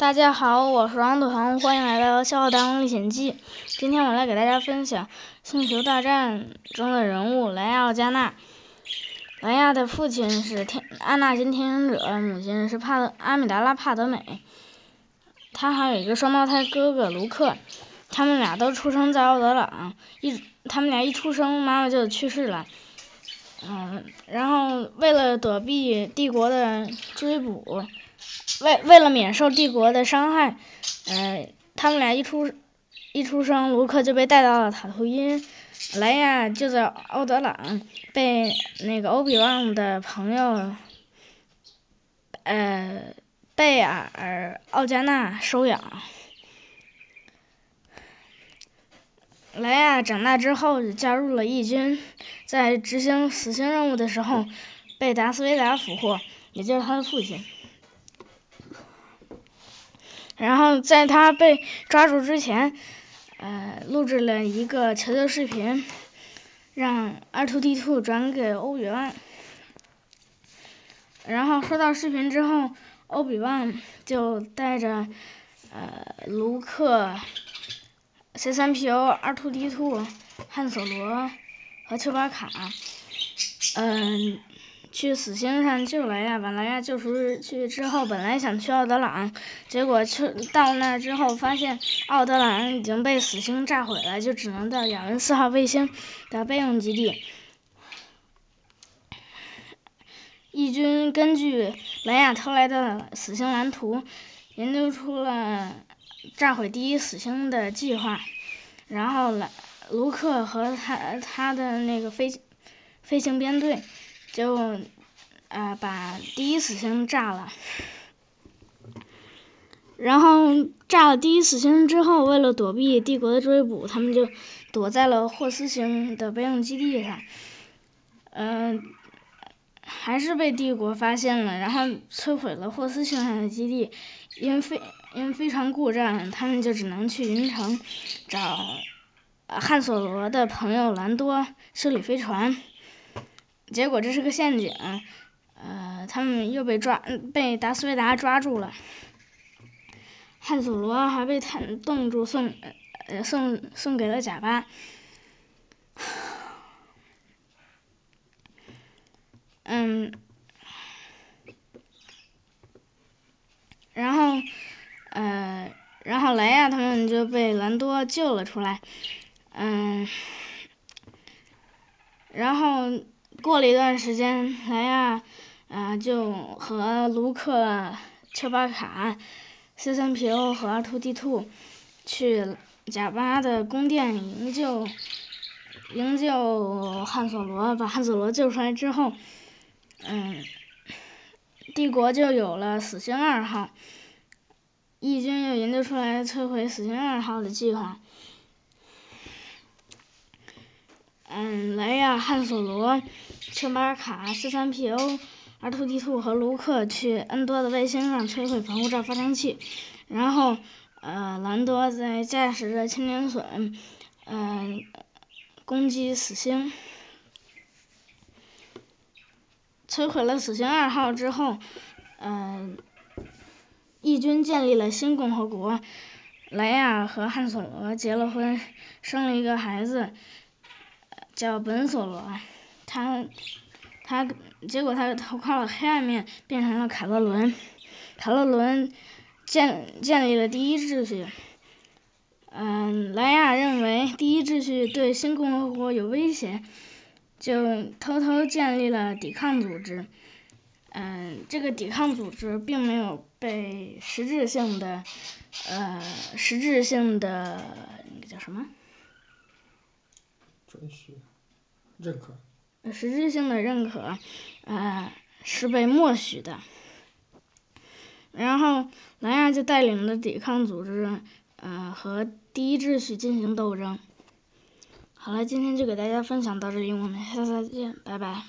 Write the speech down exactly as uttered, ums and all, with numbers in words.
大家好，我是王土腾，欢迎来到《笑傲大王历险记》。今天我来给大家分享《星球大战》中的人物莱娅·奥加纳。莱娅的父亲是天阿纳金天行者，母亲是帕德阿米达拉·帕德美。他还有一个双胞胎哥哥卢克，他们俩都出生在奥德朗，一他们俩一出生，妈妈就去世了。嗯，然后为了躲避帝国的追捕，为为了免受帝国的伤害，呃，他们俩一出一出生，卢克就被带到了塔图因，莱娅就在奥德朗被那个欧比旺的朋友，呃，贝尔·奥加纳收养。莱娅长大之后加入了义军，在执行死星任务的时候被达斯维达俘获，也就是他的父亲。然后在他被抓住之前，呃，录制了一个求救视频，让 R two D two 转给欧比旺。然后收到视频之后，欧比旺就带着呃卢克、C three P O、R two D two、汉索罗和丘巴卡，嗯、呃，去死星上救莱娅，把莱娅救出去之后，本来想去奥德朗，结果去到那之后发现奥德朗已经被死星炸毁了，就只能到雅文四号卫星的备用基地。义军根据莱娅偷来的死星蓝图，研究出了炸毁第一死星的计划，然后来卢克和他他的那个飞飞行编队就啊、呃、把第一死星炸了。然后炸了第一死星之后，为了躲避帝国的追捕，他们就躲在了霍斯星的备用基地上，嗯、呃。还是被帝国发现了，然后摧毁了霍斯星上的基地。因飞因飞船故障，他们就只能去云城找、呃、汉索罗的朋友兰多修理飞船。结果这是个陷阱，呃，他们又被抓被达斯维达抓住了。汉索罗还被他冻住送，呃送送给了贾巴。嗯，然后，呃，然后莱娅他们就被兰多救了出来，嗯，然后过了一段时间，莱娅啊、呃、就和卢克、丘巴卡、C three P O 和 R two D two 去贾巴的宫殿营救营救汉索罗，把汉索罗救出来之后。嗯，帝国就有了死星二号，义军又研究出来摧毁死星二号的计划。嗯，莱娅、汉索罗、丘巴卡、C three P O、R two D two 和卢克去恩多的卫星上摧毁防护罩发生器，然后呃，兰多在驾驶着青莲隼，嗯、呃，攻击死星。摧毁了死星二号之后，嗯、呃，义军建立了新共和国。莱娅和汉索罗结了婚，生了一个孩子，叫本索罗。他他结果他投靠了黑暗面，变成了凯勒伦。凯勒伦建建立了第一秩序。嗯、呃，莱娅认为第一秩序对新共和国有威胁。就偷偷建立了抵抗组织，嗯、呃，这个抵抗组织并没有被实质性的，呃，实质性的那个叫什么？准许、认可。实质性的认可，呃，是被默许的。然后莱娅就带领着抵抗组织，呃，和第一秩序进行斗争。好了，今天就给大家分享到这里，我们下次再见，拜拜。